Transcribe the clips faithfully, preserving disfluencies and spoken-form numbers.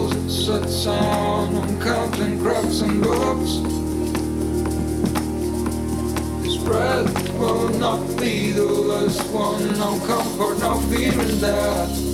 walls and sits on on cups and crooks and books. This breath will not be the last one. No comfort, no fear in that.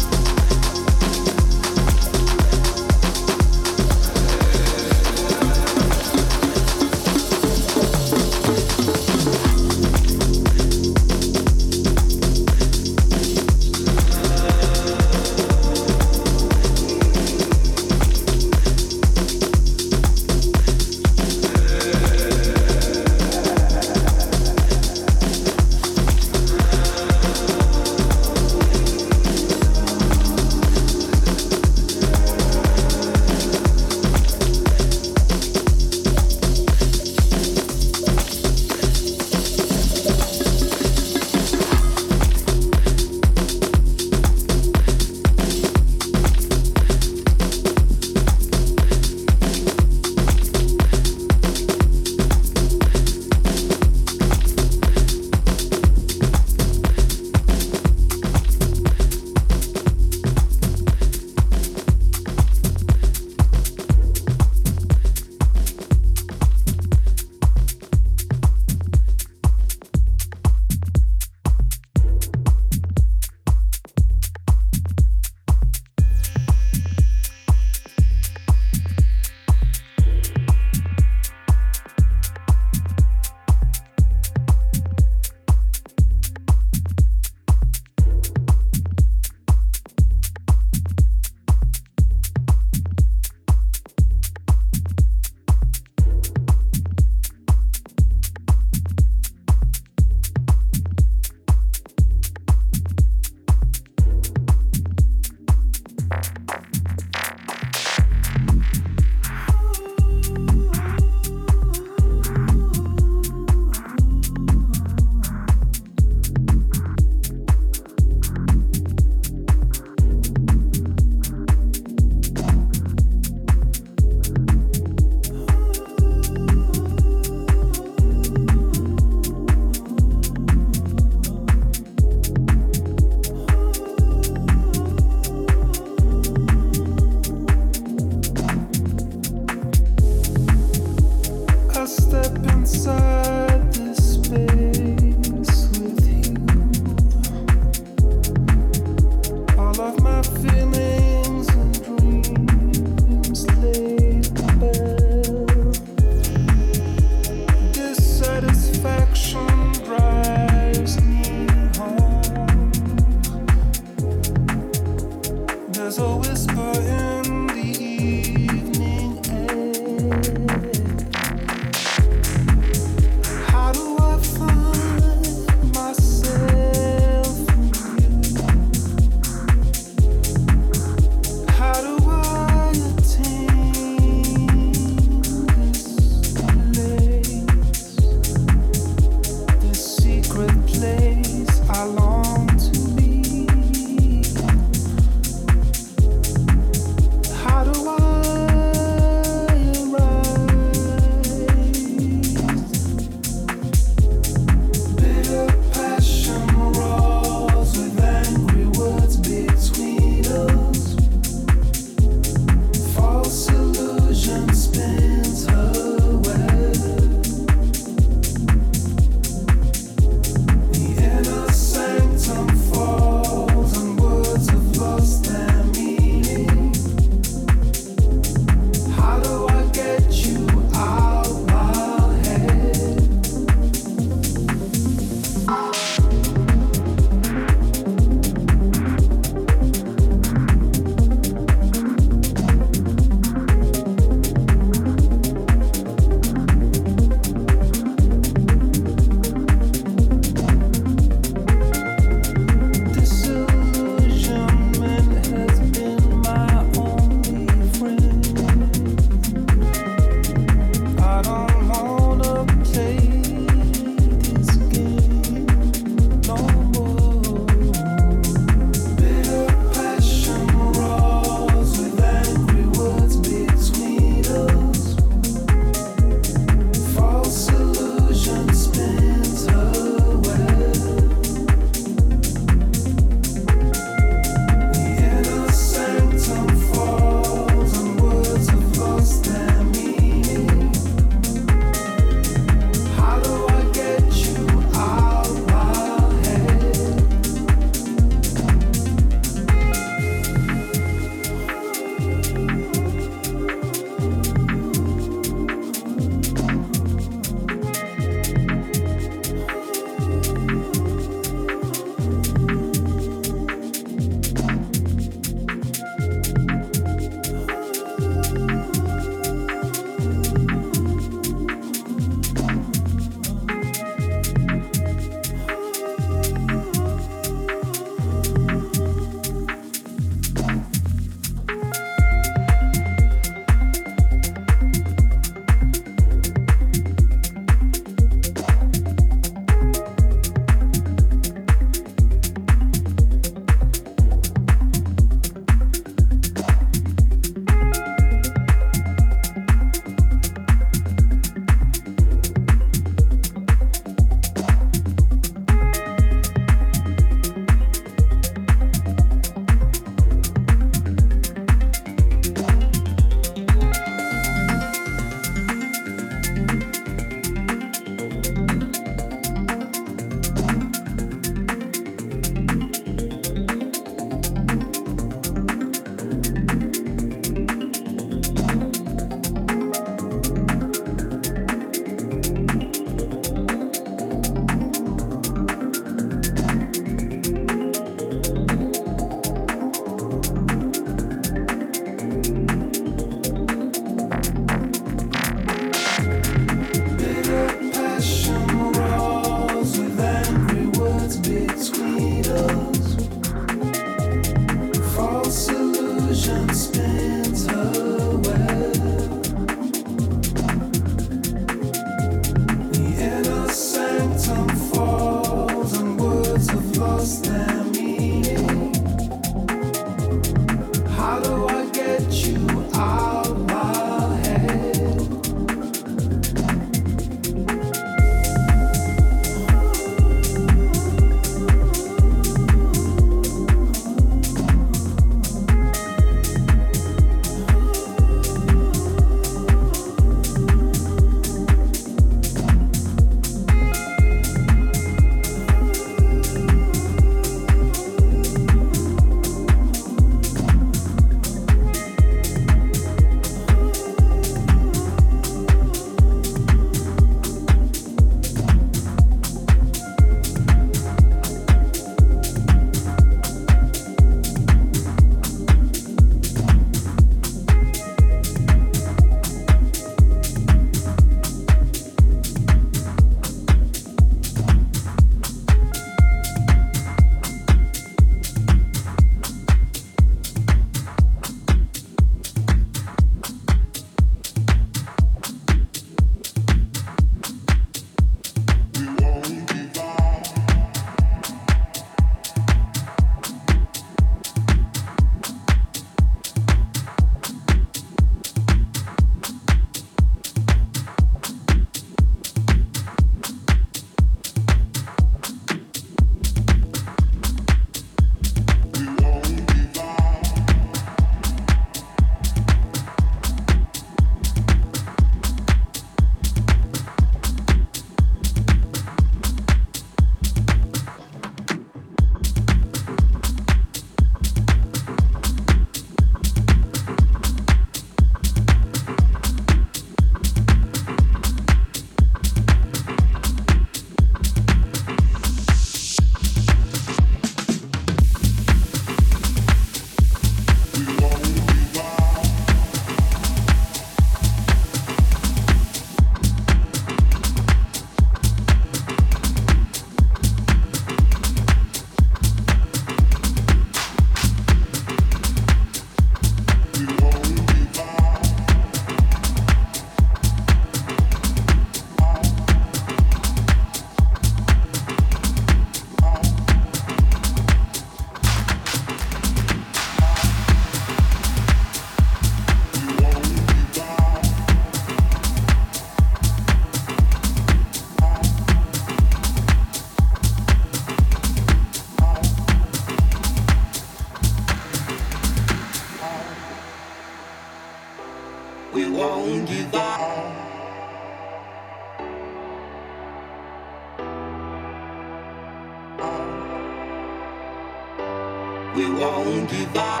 we won't give up.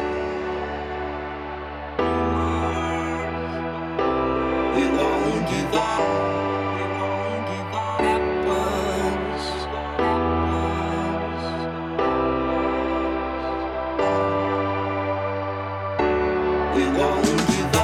We won't give up. We won't give up. Apples. Apples. We won't give up.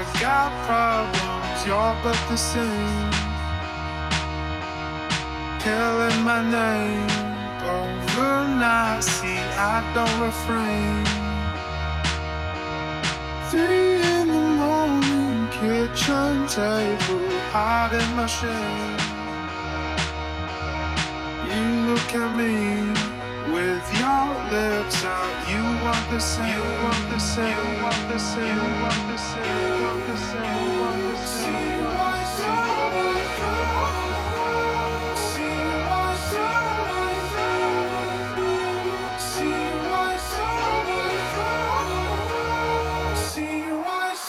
I got problems, you're but the same. Killing my name overnight, see I don't refrain. Three in the morning, kitchen table, hiding my shame. You look at me with your lips out, you want the same, you want the same, you want the same, you want the same, you want the same, you want the same. See my soul, my soul. See my soul, my soul. See my soul, my soul. See my soul, my soul.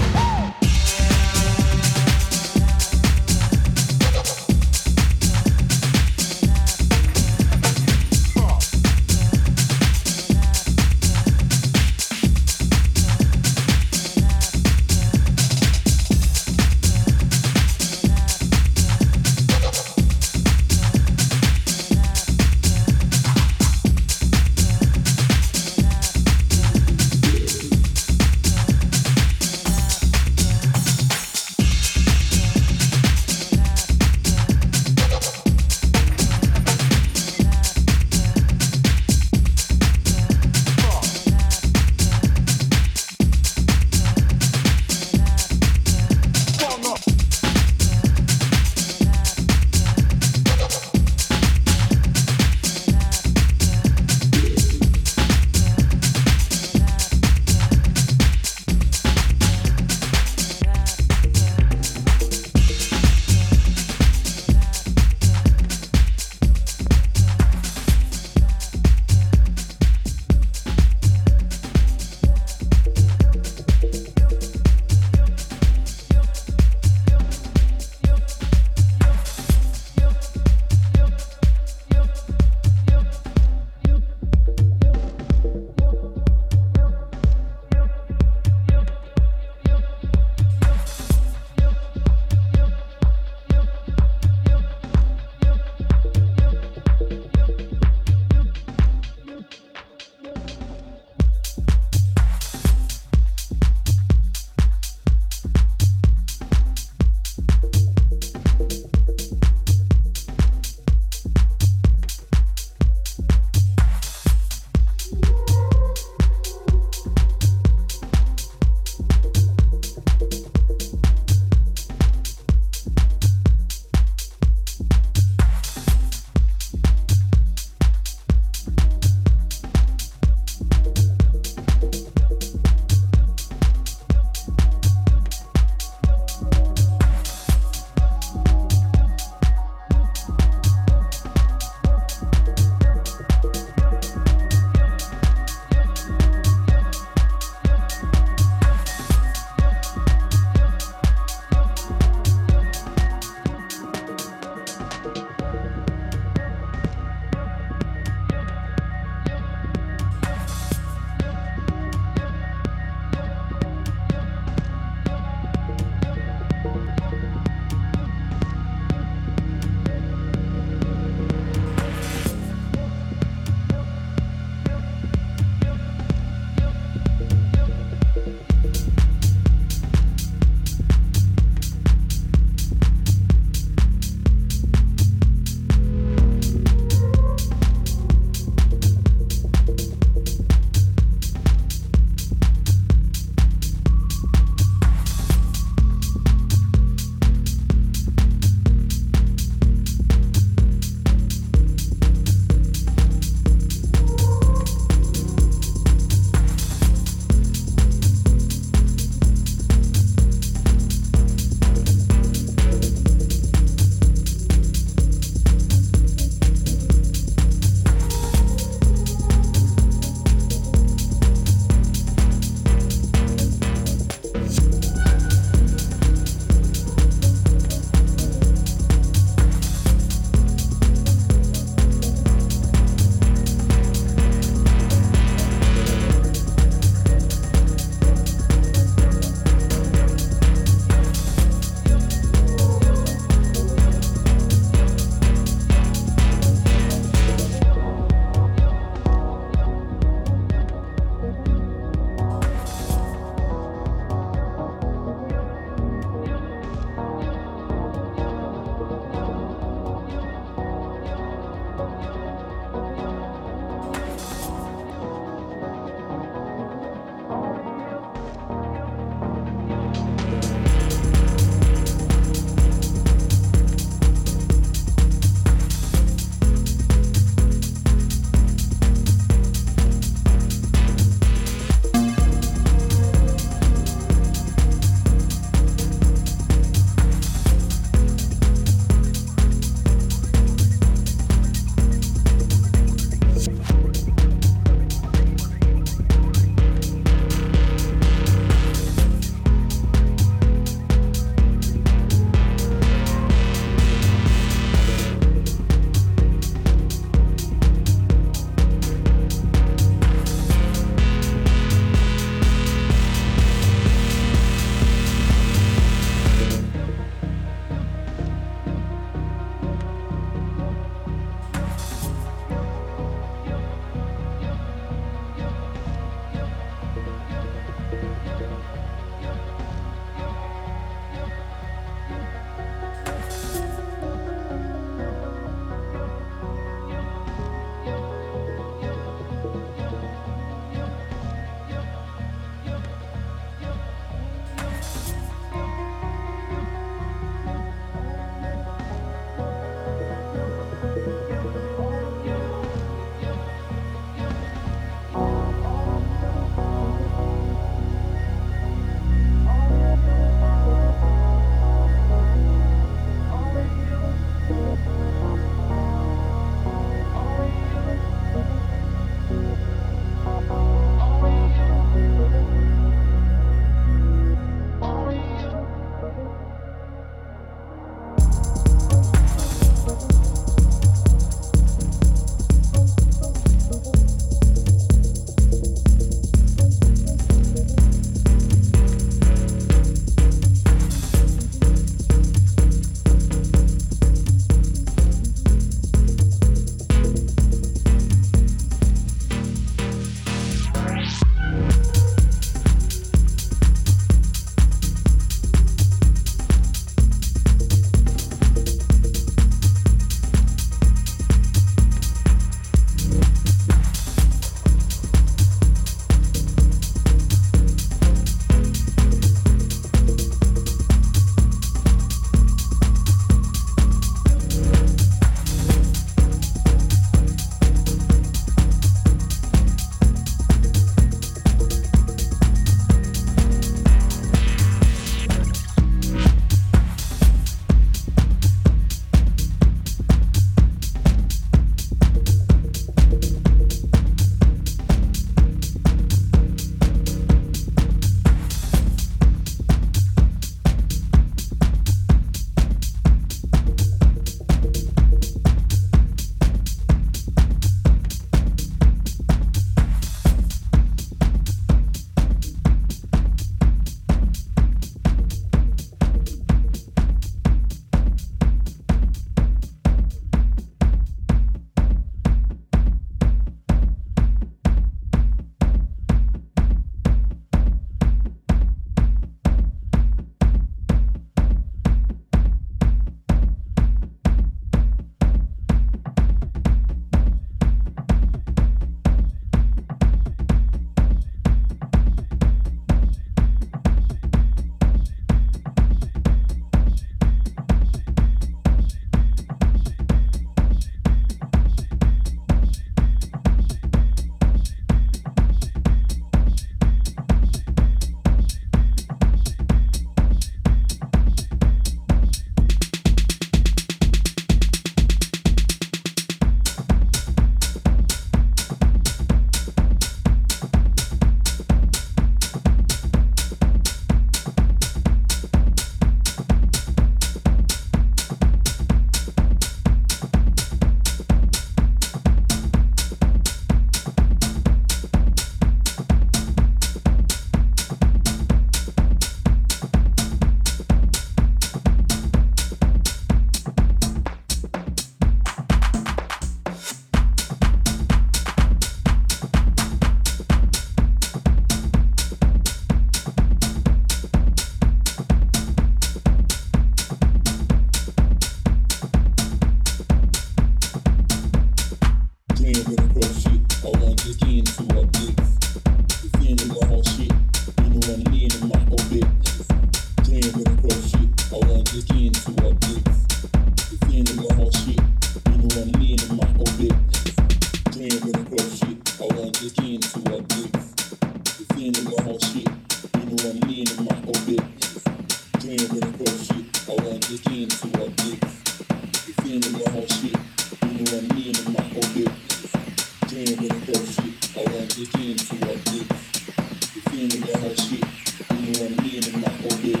shit. You know what I mean? I'm not gonna get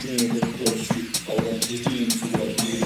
damn little bullshit. Hold on, just do it for what I want to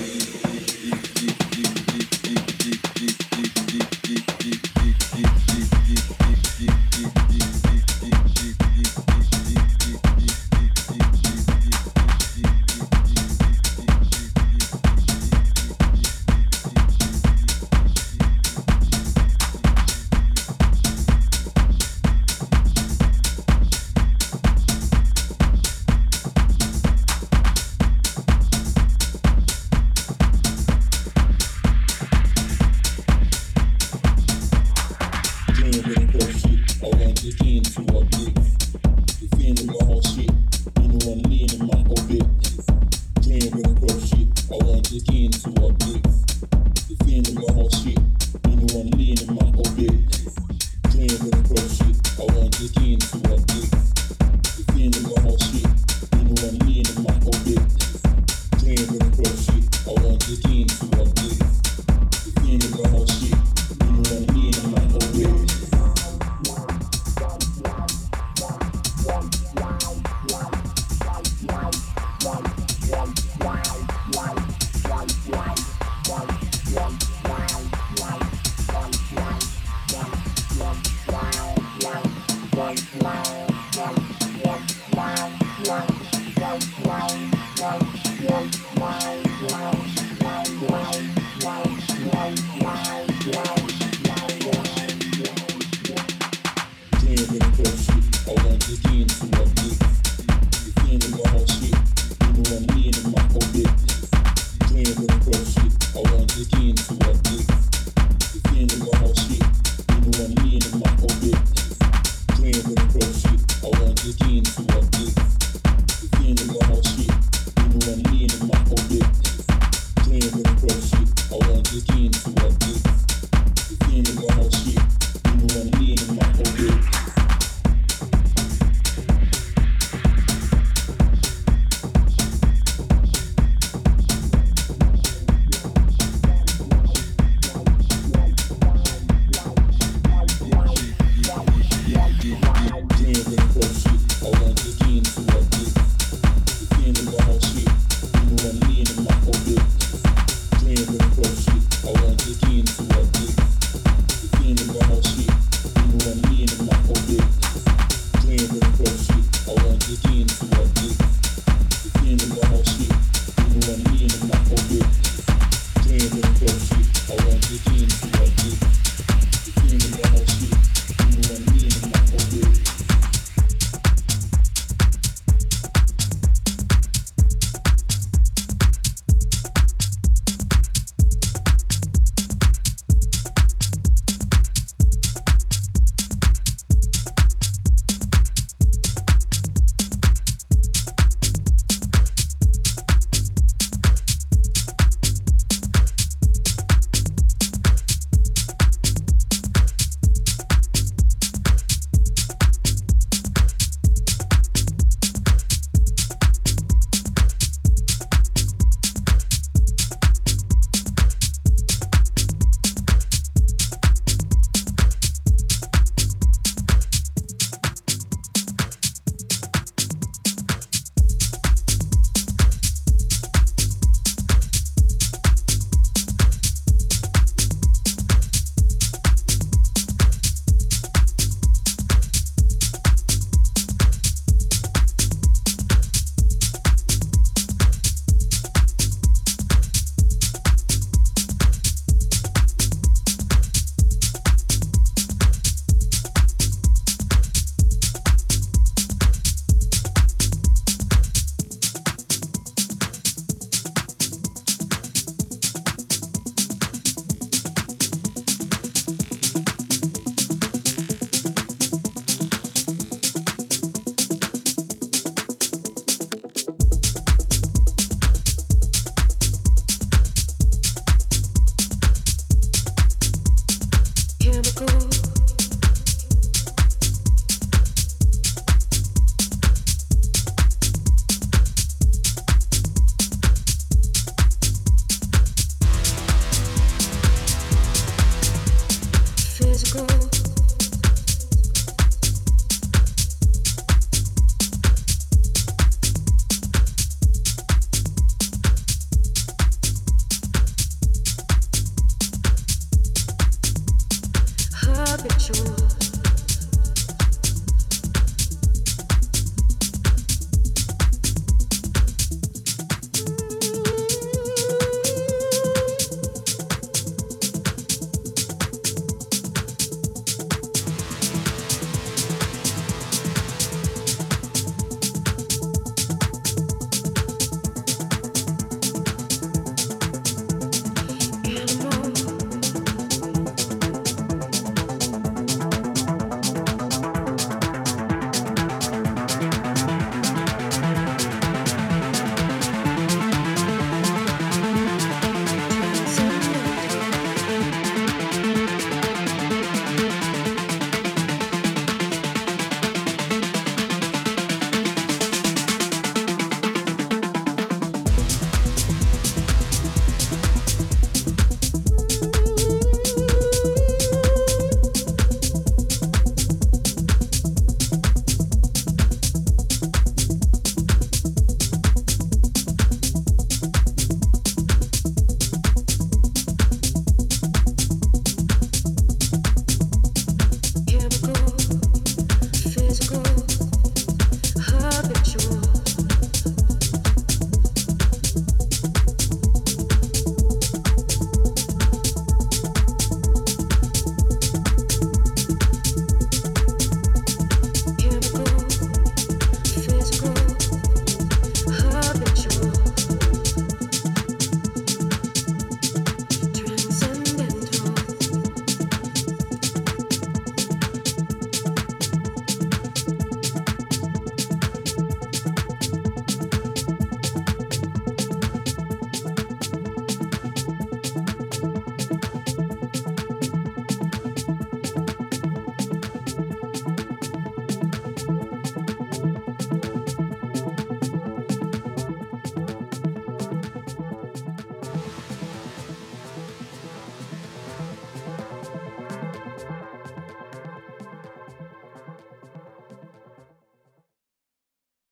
get into a